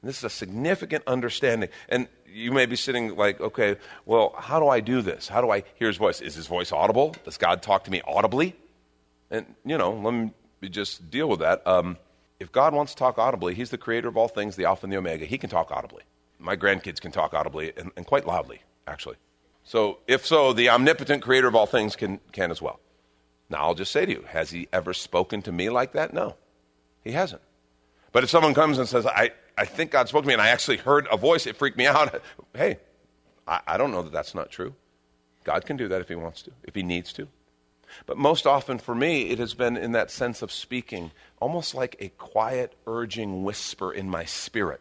And this is a significant understanding. And you may be sitting like, okay, well, how do I do this? How do I hear his voice? Is his voice audible? Does God talk to me audibly? And, let me just deal with that. If God wants to talk audibly, he's the creator of all things, the Alpha and the Omega. He can talk audibly. My grandkids can talk audibly and quite loudly, actually. So if so, the omnipotent creator of all things can as well. Now, I'll just say to you, has he ever spoken to me like that? No, he hasn't. But if someone comes and says, I think God spoke to me and I actually heard a voice, it freaked me out. Hey, I don't know that that's not true. God can do that if he wants to, if he needs to. But most often for me, it has been in that sense of speaking, almost like a quiet, urging whisper in my spirit.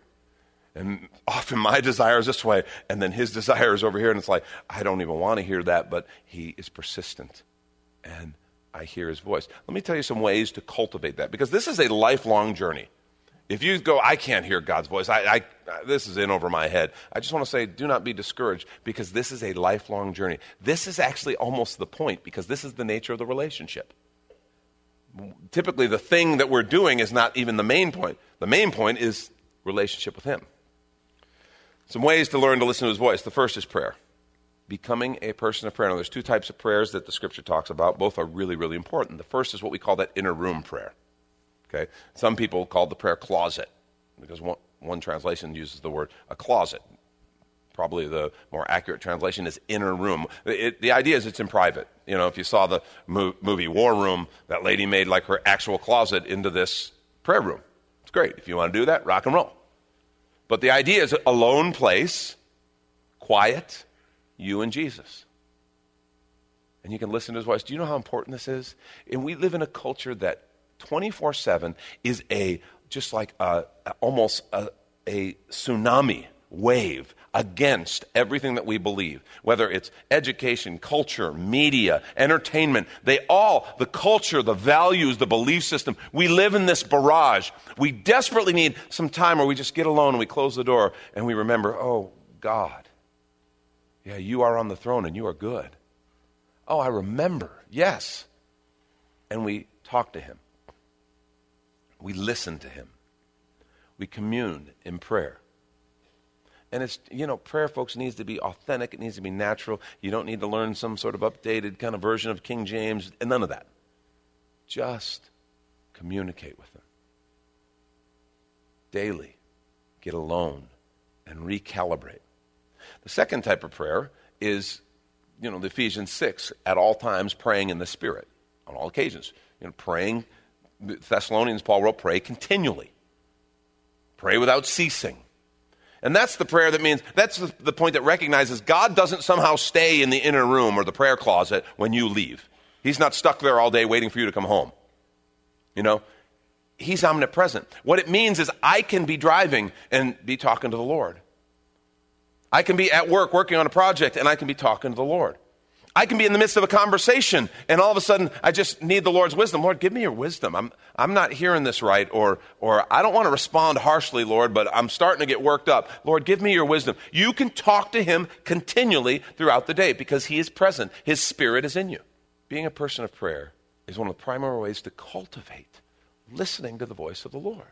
And often my desire is this way, and then his desire is over here, and it's like, I don't even want to hear that, but he is persistent, and I hear his voice. Let me tell you some ways to cultivate that, because this is a lifelong journey. If you go, I can't hear God's voice, this is in over my head, I just want to say, do not be discouraged, because this is a lifelong journey. This is actually almost the point, because this is the nature of the relationship. Typically, the thing that we're doing is not even the main point. The main point is relationship with him. Some ways to learn to listen to his voice. The first is prayer. Becoming a person of prayer. Now, there's two types of prayers that the Scripture talks about. Both are really, really important. The first is what we call that inner room prayer. Okay? Some people call the prayer closet, because one translation uses the word a closet. Probably the more accurate translation is inner room. The idea is it's in private. If you saw the movie War Room, that lady made like her actual closet into this prayer room. It's great. If you want to do that, rock and roll. But the idea is a lone place, quiet, you and Jesus. And you can listen to his voice. Do you know how important this is? And we live in a culture that 24/7 is almost a tsunami wave against everything that we believe, whether it's education, culture, media, entertainment. The culture, the values, the belief system. We live in this barrage. We desperately need some time where we just get alone and we close the door and we remember, oh, God, yeah, you are on the throne and you are good. Oh, I remember, yes. And we talk to him. We listen to him. We commune in prayer. And it's, prayer, folks, needs to be authentic. It needs to be natural. You don't need to learn some sort of updated kind of version of King James, and none of that. Just communicate with them. Daily, get alone and recalibrate. The second type of prayer is, the Ephesians 6, at all times praying in the Spirit, on all occasions. Praying, Thessalonians, Paul wrote, pray continually. Pray without ceasing. And that's the prayer that means, that's the point that recognizes God doesn't somehow stay in the inner room or the prayer closet when you leave. He's not stuck there all day waiting for you to come home. He's omnipresent. What it means is I can be driving and be talking to the Lord. I can be at work working on a project and I can be talking to the Lord. I can be in the midst of a conversation and all of a sudden I just need the Lord's wisdom. Lord, give me your wisdom. I'm not hearing this right, or I don't want to respond harshly, Lord, but I'm starting to get worked up. Lord, give me your wisdom. You can talk to him continually throughout the day because he is present. His Spirit is in you. Being a person of prayer is one of the primary ways to cultivate listening to the voice of the Lord.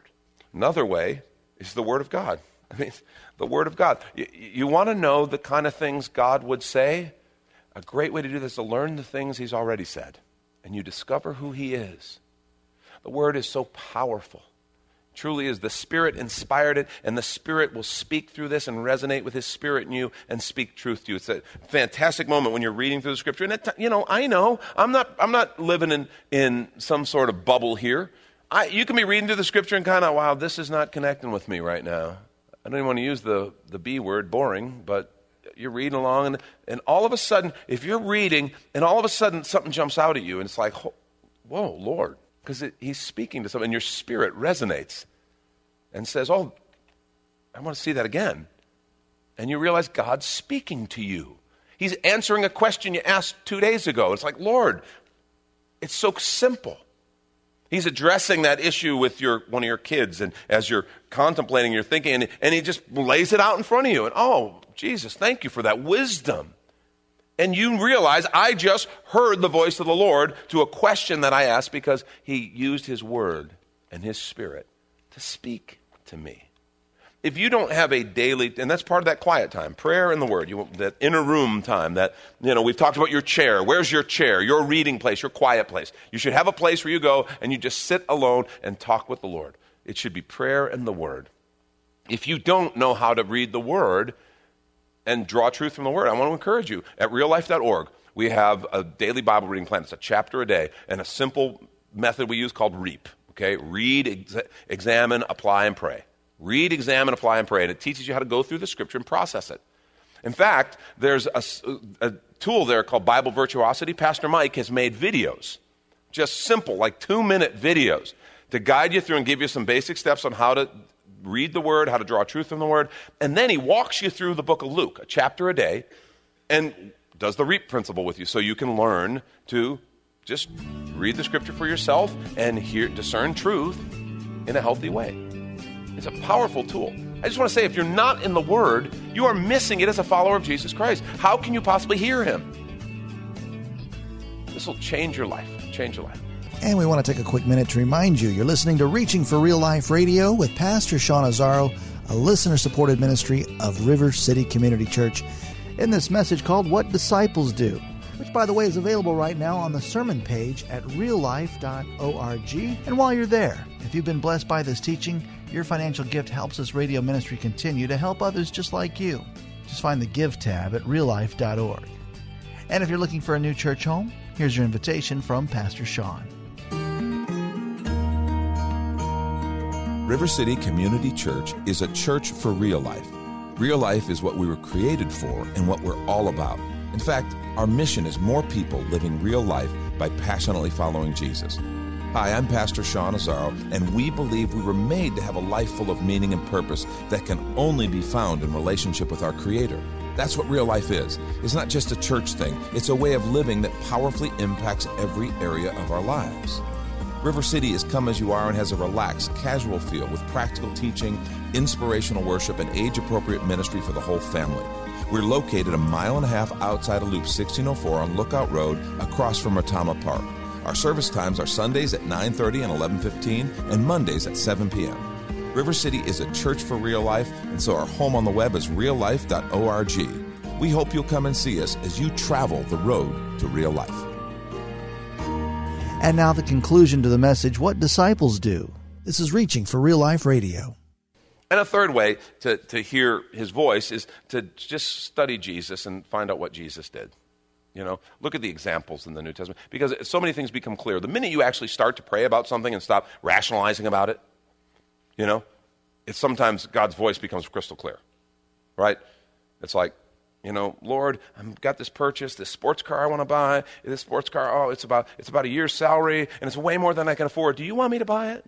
Another way is the Word of God. The Word of God. You want to know the kind of things God would say? A great way to do this is to learn the things he's already said, and you discover who he is. The Word is so powerful. It truly is. The Spirit inspired it, and the Spirit will speak through this and resonate with his Spirit in you and speak truth to you. It's a fantastic moment when you're reading through the Scripture. And I know. I'm not living in some sort of bubble here. You can be reading through the Scripture and kind of, wow, this is not connecting with me right now. I don't even want to use the B word, boring, but you're reading along, and all of a sudden, if you're reading, and all of a sudden something jumps out at you, and it's like, whoa, Lord, because he's speaking to something, and your spirit resonates and says, oh, I want to see that again. And you realize God's speaking to you. He's answering a question you asked 2 days ago. It's like, Lord, it's so simple. He's addressing that issue with one of your kids, and as you're contemplating, you're thinking, and he just lays it out in front of you, and oh, Jesus, thank you for that wisdom. And you realize I just heard the voice of the Lord to a question that I asked because he used his word and his spirit to speak to me. If you don't have a daily, and that's part of that quiet time, prayer and the word, that inner room time, that, we've talked about your chair. Where's your chair? Your reading place, your quiet place. You should have a place where you go and you just sit alone and talk with the Lord. It should be prayer and the word. If you don't know how to read the word and draw truth from the word, I want to encourage you. At reallife.org, we have a daily Bible reading plan. It's a chapter a day and a simple method we use called REAP. Okay, read, examine, apply, and pray. Read, examine, apply, and pray. And it teaches you how to go through the scripture and process it. In fact, there's a tool there called Bible Virtuosity. Pastor Mike has made videos, just simple, like 2-minute videos to guide you through and give you some basic steps on how to read the word, how to draw truth from the word. And then he walks you through the book of Luke, a chapter a day, and does the REAP principle with you so you can learn to just read the scripture for yourself and discern truth in a healthy way. It's a powerful tool. I just want to say, if you're not in the Word, you are missing it as a follower of Jesus Christ. How can you possibly hear Him? This will change your life. Change your life. And we want to take a quick minute to remind you, you're listening to Reaching for Real Life Radio with Pastor Sean Azaro, a listener-supported ministry of River City Community Church, in this message called What Disciples Do, which, by the way, is available right now on the sermon page at reallife.org. And while you're there, if you've been blessed by this teaching, your financial gift helps this radio ministry continue to help others just like you. Just find the Give tab at reallife.org. And if you're looking for a new church home, here's your invitation from Pastor Sean. River City Community Church is a church for real life. Real life is what we were created for and what we're all about. In fact, our mission is more people living real life by passionately following Jesus. Hi, I'm Pastor Sean Azaro, and we believe we were made to have a life full of meaning and purpose that can only be found in relationship with our Creator. That's what real life is. It's not just a church thing. It's a way of living that powerfully impacts every area of our lives. River City is Come As You Are and has a relaxed, casual feel with practical teaching, inspirational worship, and age-appropriate ministry for the whole family. We're located 1.5 miles outside of Loop 1604 on Lookout Road, across from Retama Park. Our service times are Sundays at 9:30 and 11:15 and Mondays at 7 p.m. River City is a church for real life, and so our home on the web is reallife.org. We hope you'll come and see us as you travel the road to real life. And now the conclusion to the message, What Disciples Do. This is Reaching for Real Life Radio. And a third way to hear his voice is to just study Jesus and find out what Jesus did. Look at the examples in the New Testament, because so many things become clear. The minute you actually start to pray about something and stop rationalizing about it, it's sometimes God's voice becomes crystal clear, right? It's like, Lord, I've got this purchase, this sports car I want to buy. This sports car, it's about a year's salary, and it's way more than I can afford. Do you want me to buy it?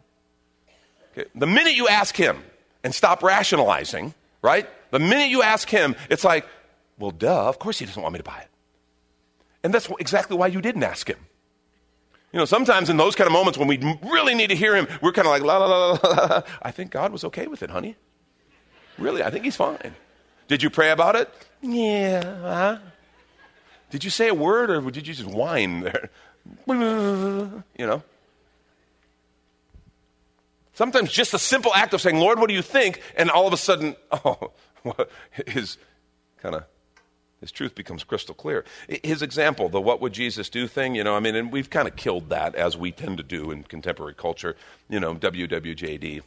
Okay. The minute you ask him and stop rationalizing, right? The minute you ask him, it's like, well, duh, of course he doesn't want me to buy it. And that's exactly why you didn't ask him. Sometimes in those kind of moments when we really need to hear him, we're kind of like, la, la, la, la, la. I think God was okay with it, honey. Really, I think he's fine. Did you pray about it? Yeah. Did you say a word, or did you just whine there? Sometimes just a simple act of saying, Lord, what do you think? And all of a sudden, his truth becomes crystal clear. His example, the what would Jesus do thing, and we've kind of killed that, as we tend to do in contemporary culture. WWJD,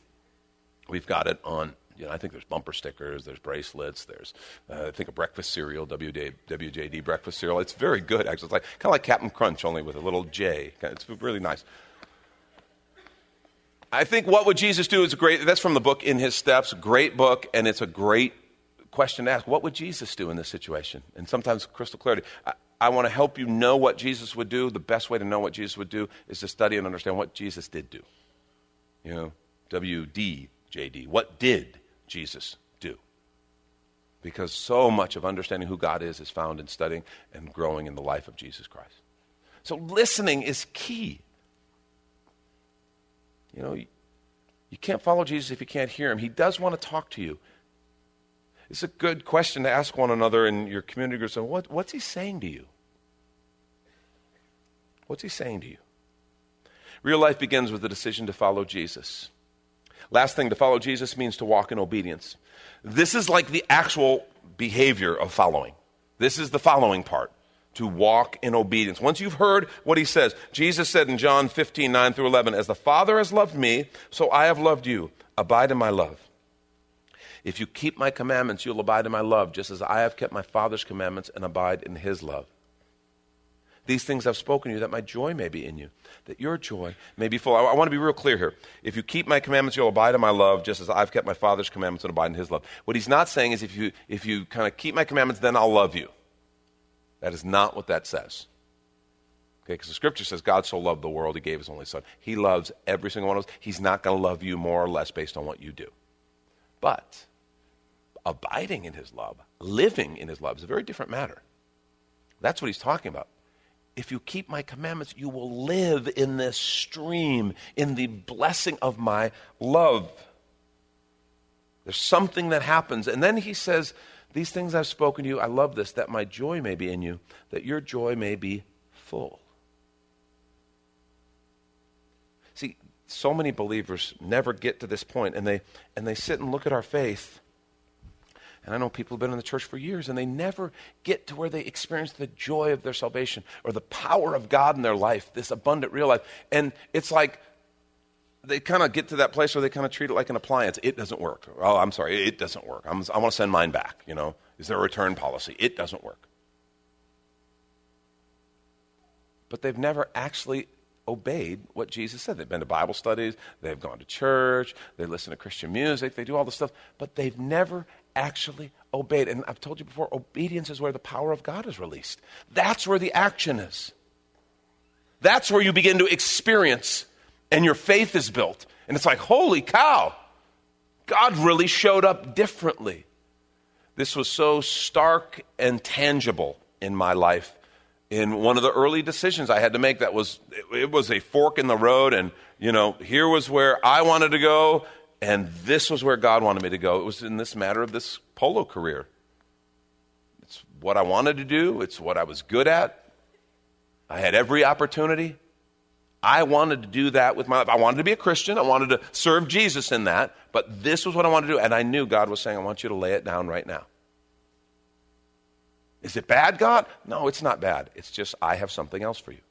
we've got it on, I think there's bumper stickers, there's bracelets, there's, I think, a breakfast cereal, WWJD breakfast cereal. It's very good, actually. It's kind of like Captain Crunch, only with a little J. It's really nice. I think what would Jesus do is great. That's from the book In His Steps, great book, and it's a great question to ask, what would Jesus do in this situation? And sometimes crystal clarity. I want to help you know what Jesus would do. The best way to know what Jesus would do is to study and understand what Jesus did do. WDJD, what did Jesus do? Because so much of understanding who God is found in studying and growing in the life of Jesus Christ. So listening is key. You can't follow Jesus if you can't hear him. He does want to talk to you. It's a good question to ask one another in your community groups. What's he saying to you? What's he saying to you? Real life begins with the decision to follow Jesus. Last thing, to follow Jesus means to walk in obedience. This is like the actual behavior of following. This is the following part, to walk in obedience. Once you've heard what he says, Jesus said in John 15, 9 through 11, as the Father has loved me, so I have loved you. Abide in my love. If you keep my commandments, you'll abide in my love, just as I have kept my Father's commandments and abide in his love. These things I've spoken to you, that my joy may be in you, that your joy may be full. I want to be real clear here. If you keep my commandments, you'll abide in my love, just as I've kept my Father's commandments and abide in his love. What he's not saying is if you kind of keep my commandments, then I'll love you. That is not what that says. Okay, because the scripture says God so loved the world, he gave his only son. He loves every single one of us. He's not going to love you more or less based on what you do. But abiding in his love, living in his love is a very different matter. That's what he's talking about. If you keep my commandments, you will live in this stream, in the blessing of my love. There's something that happens. And then he says, these things I've spoken to you, I love this, that my joy may be in you, that your joy may be full. See, so many believers never get to this point, and they sit and look at our faith. And I know people have been in the church for years, and they never get to where they experience the joy of their salvation or the power of God in their life, this abundant real life. And it's like they kind of get to that place where they kind of treat it like an appliance. It doesn't work. Oh, I'm sorry. It doesn't work. I want to send mine back, you know. Is there a return policy? It doesn't work. But they've never actually obeyed what Jesus said. They've been to Bible studies. They've gone to church. They listen to Christian music. They do all this stuff. But they've never actually obeyed. And I've told you before, obedience is where the power of God is released. That's where the action is. That's where you begin to experience and your faith is built. And it's like, holy cow, God really showed up differently. This was so stark and tangible in my life. In one of the early decisions I had to make, that was, it was a fork in the road. And, you know, here was where I wanted to go. And this was where God wanted me to go. It was in this matter of this polo career. It's what I wanted to do. It's what I was good at. I had every opportunity. I wanted to do that with my life. I wanted to be a Christian. I wanted to serve Jesus in that. But this was what I wanted to do. And I knew God was saying, I want you to lay it down right now. Is it bad, God? No, it's not bad. It's just I have something else for you.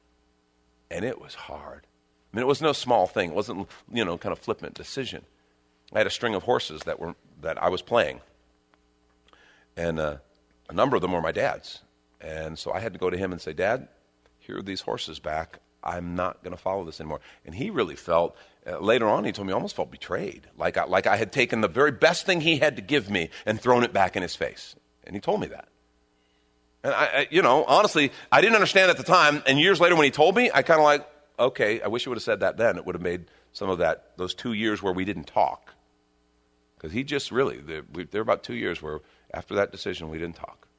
And it was hard. I mean, it was no small thing. It wasn't, you know, kind of flippant decision. I had a string of horses that I was playing. And a number of them were my dad's. And so I had to go to him and say, Dad, here are these horses back. I'm not going to follow this anymore. And he really felt, later on he told me, almost felt betrayed. Like I had taken the very best thing he had to give me and thrown it back in his face. And he told me that. And I you know, honestly, I didn't understand at the time. And years later when he told me, I kind of like, okay, I wish he would have said that then. It would have made some of that, those 2 years where we didn't talk. Because he just really, there were about 2 years where after that decision we didn't talk.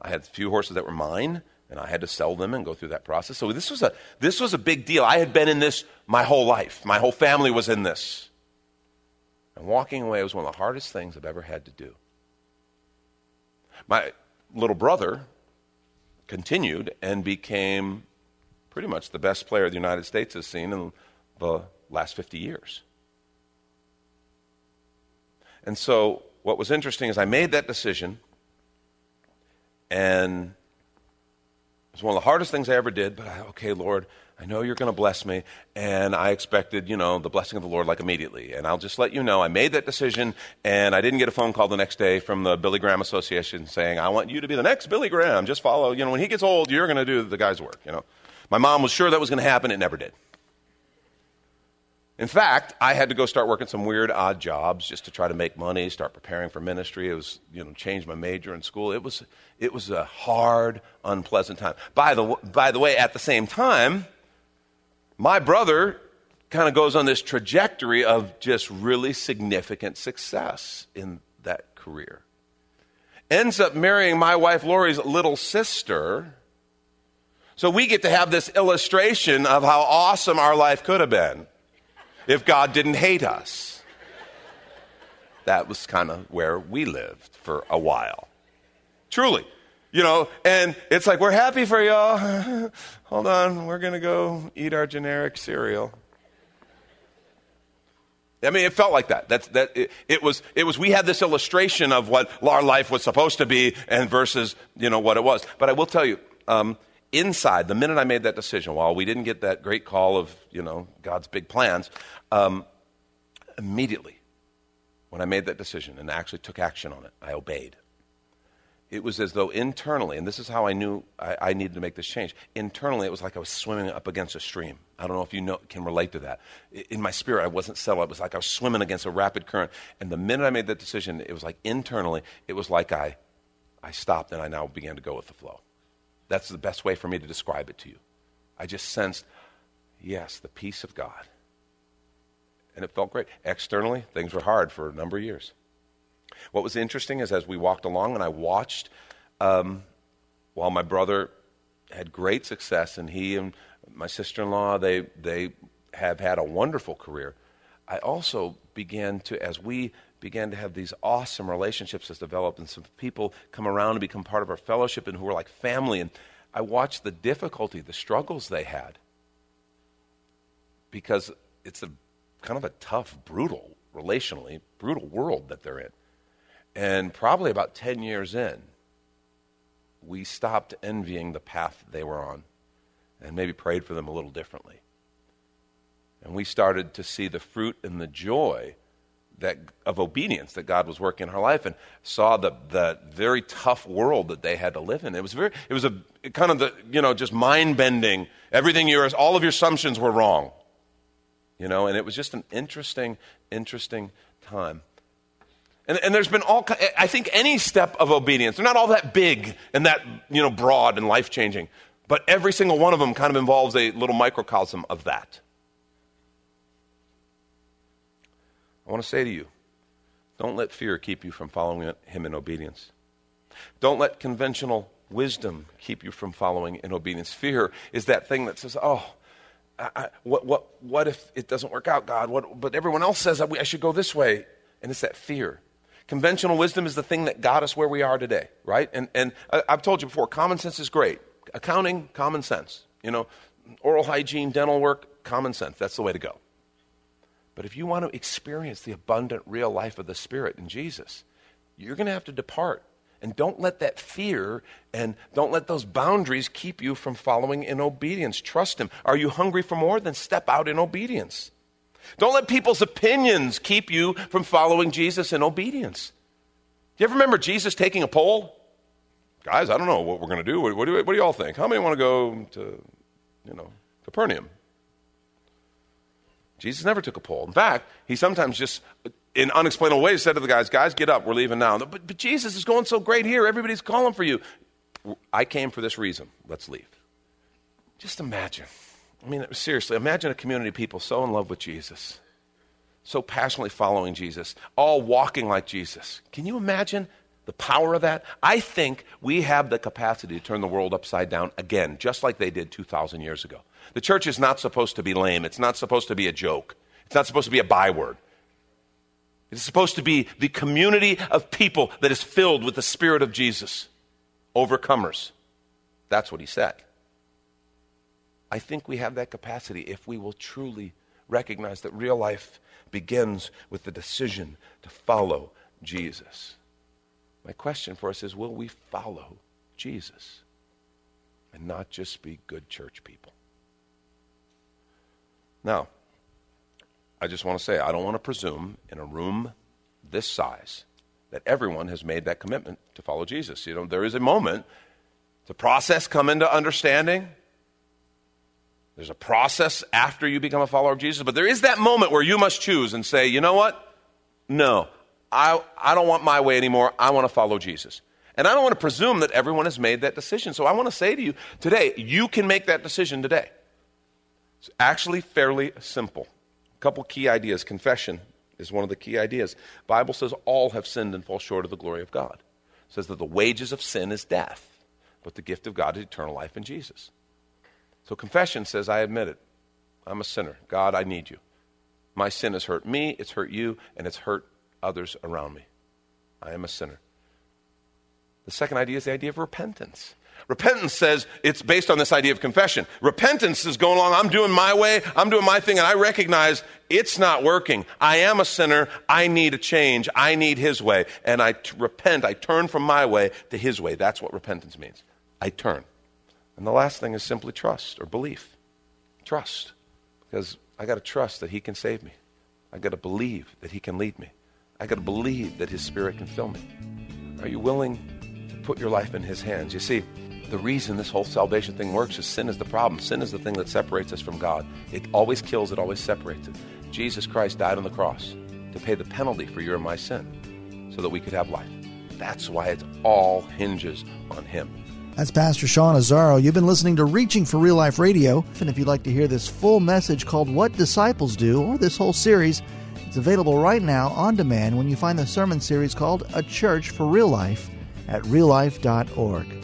I had a few horses that were mine, and I had to sell them and go through that process. So this was a big deal. I had been in this my whole life. My whole family was in this. And walking away was one of the hardest things I've ever had to do. My little brother continued and became pretty much the best player the United States has seen in the last 50 years. And so what was interesting is I made that decision, and it was one of the hardest things I ever did, but okay, Lord, I know you're going to bless me, and I expected, you know, the blessing of the Lord like immediately. And I'll just let you know, I made that decision, and I didn't get a phone call the next day from the Billy Graham Association saying, I want you to be the next Billy Graham. Just follow, you know, when he gets old, you're going to do the guy's work, you know. My mom was sure that was going to happen. It never did. In fact, I had to go start working some weird, odd jobs just to try to make money, start preparing for ministry. It was, you know, change my major in school. It was a hard, unpleasant time. By the way, at the same time, my brother kind of goes on this trajectory of just really significant success in that career. Ends up marrying my wife Lori's little sister. So we get to have this illustration of how awesome our life could have been if God didn't hate us. that was kind of where we lived for a while. Truly. You know, and it's like, we're happy for y'all. Hold on, we're going to go eat our generic cereal. I mean, it felt like that. It was. We had this illustration of what our life was supposed to be, and versus what it was. But I will tell you, inside, the minute I made that decision, while we didn't get that great call of God's big plans, immediately when I made that decision and actually took action on it, I obeyed. It was as though internally, and this is how I knew I needed to make this change. Internally, it was like I was swimming up against a stream. I don't know if can relate to that. In my spirit, I wasn't settled. It was like I was swimming against a rapid current. And the minute I made that decision, it was like internally, it was like I stopped and I now began to go with the flow. That's the best way for me to describe it to you. I just sensed, yes, the peace of God. And it felt great. Externally, things were hard for a number of years. What was interesting is as we walked along and I watched, while my brother had great success and he and my sister-in-law, they have had a wonderful career, I also began to, as we began to have these awesome relationships that's developed and some people come around and become part of our fellowship and who are like family, and I watched the difficulty, the struggles they had, because it's a kind of a tough, relationally brutal world that they're in. And probably about 10 years in, we stopped envying the path they were on and maybe prayed for them a little differently. And we started to see the fruit and the joy of obedience that God was working in our life, and saw the very tough world that they had to live in. It was just mind-bending. Everything all of your assumptions were wrong. And it was just an interesting time. And there's been I think any step of obedience, they're not all that big and that, broad and life-changing, but every single one of them kind of involves a little microcosm of that. I want to say to you, don't let fear keep you from following him in obedience. Don't let conventional wisdom keep you from following in obedience. Fear is that thing that says, what if it doesn't work out, God? But everyone else says I should go this way, and it's that fear. Conventional wisdom is the thing that got us where we are today, right? And I've told you before, common sense is great. Accounting, common sense. Oral hygiene, dental work, common sense. That's the way to go. But if you want to experience the abundant real life of the Spirit in Jesus, you're going to have to depart. And don't let that fear and don't let those boundaries keep you from following in obedience. Trust him. Are you hungry for more? Then step out in obedience. Don't let people's opinions keep you from following Jesus in obedience. Do you ever remember Jesus taking a poll? Guys, I don't know what we're going to do. What do you all think? How many want to go to, Capernaum? Jesus never took a poll. In fact, he sometimes just, in unexplainable ways, said to the guys, get up, we're leaving now. But Jesus is going so great here. Everybody's calling for you. I came for this reason. Let's leave. Just imagine. I mean, seriously, imagine a community of people so in love with Jesus, so passionately following Jesus, all walking like Jesus. Can you imagine the power of that? I think we have the capacity to turn the world upside down again, just like they did 2,000 years ago. The church is not supposed to be lame. It's not supposed to be a joke. It's not supposed to be a byword. It's supposed to be the community of people that is filled with the Spirit of Jesus, overcomers. That's what he said. I think we have that capacity if we will truly recognize that real life begins with the decision to follow Jesus. My question for us is, will we follow Jesus and not just be good church people? Now, I just want to say, I don't want to presume in a room this size that everyone has made that commitment to follow Jesus. There is a moment to process, come into understanding. There's a process after you become a follower of Jesus, but there is that moment where you must choose and say, you know what? No, I don't want my way anymore. I want to follow Jesus. And I don't want to presume that everyone has made that decision. So I want to say to you today, you can make that decision today. It's actually fairly simple. A couple key ideas. Confession is one of the key ideas. The Bible says all have sinned and fall short of the glory of God. It says that the wages of sin is death, but the gift of God is eternal life in Jesus. So confession says, I admit it. I'm a sinner. God, I need you. My sin has hurt me, it's hurt you, and it's hurt others around me. I am a sinner. The second idea is the idea of repentance. Repentance says it's based on this idea of confession. Repentance is going along, I'm doing my way, I'm doing my thing, and I recognize it's not working. I am a sinner. I need a change. I need his way. And I repent. I turn from my way to his way. That's what repentance means. I turn. And the last thing is simply trust or belief. Trust. Because I got to trust that he can save me. I got to believe that he can lead me. I got to believe that his spirit can fill me. Are you willing to put your life in his hands? You see, the reason this whole salvation thing works is sin is the problem. Sin is the thing that separates us from God. It always kills, it always separates it. Jesus Christ died on the cross to pay the penalty for your and my sin so that we could have life. That's why it all hinges on him. That's Pastor Sean Azaro. You've been listening to Reaching for Real Life Radio. And if you'd like to hear this full message called What Disciples Do, or this whole series, it's available right now on demand when you find the sermon series called A Church for Real Life at reallife.org.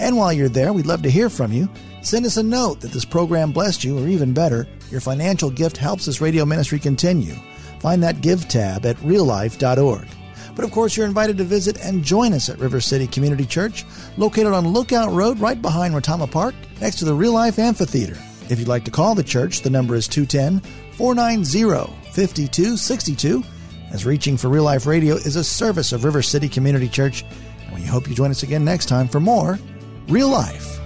And while you're there, we'd love to hear from you. Send us a note that this program blessed you, or even better, your financial gift helps this radio ministry continue. Find that Give tab at reallife.org. But of course, you're invited to visit and join us at River City Community Church, located on Lookout Road right behind Retama Park, next to the Real Life Amphitheater. If you'd like to call the church, the number is 210-490-5262, as Reaching for Real Life Radio is a service of River City Community Church. And we hope you join us again next time for more Real Life.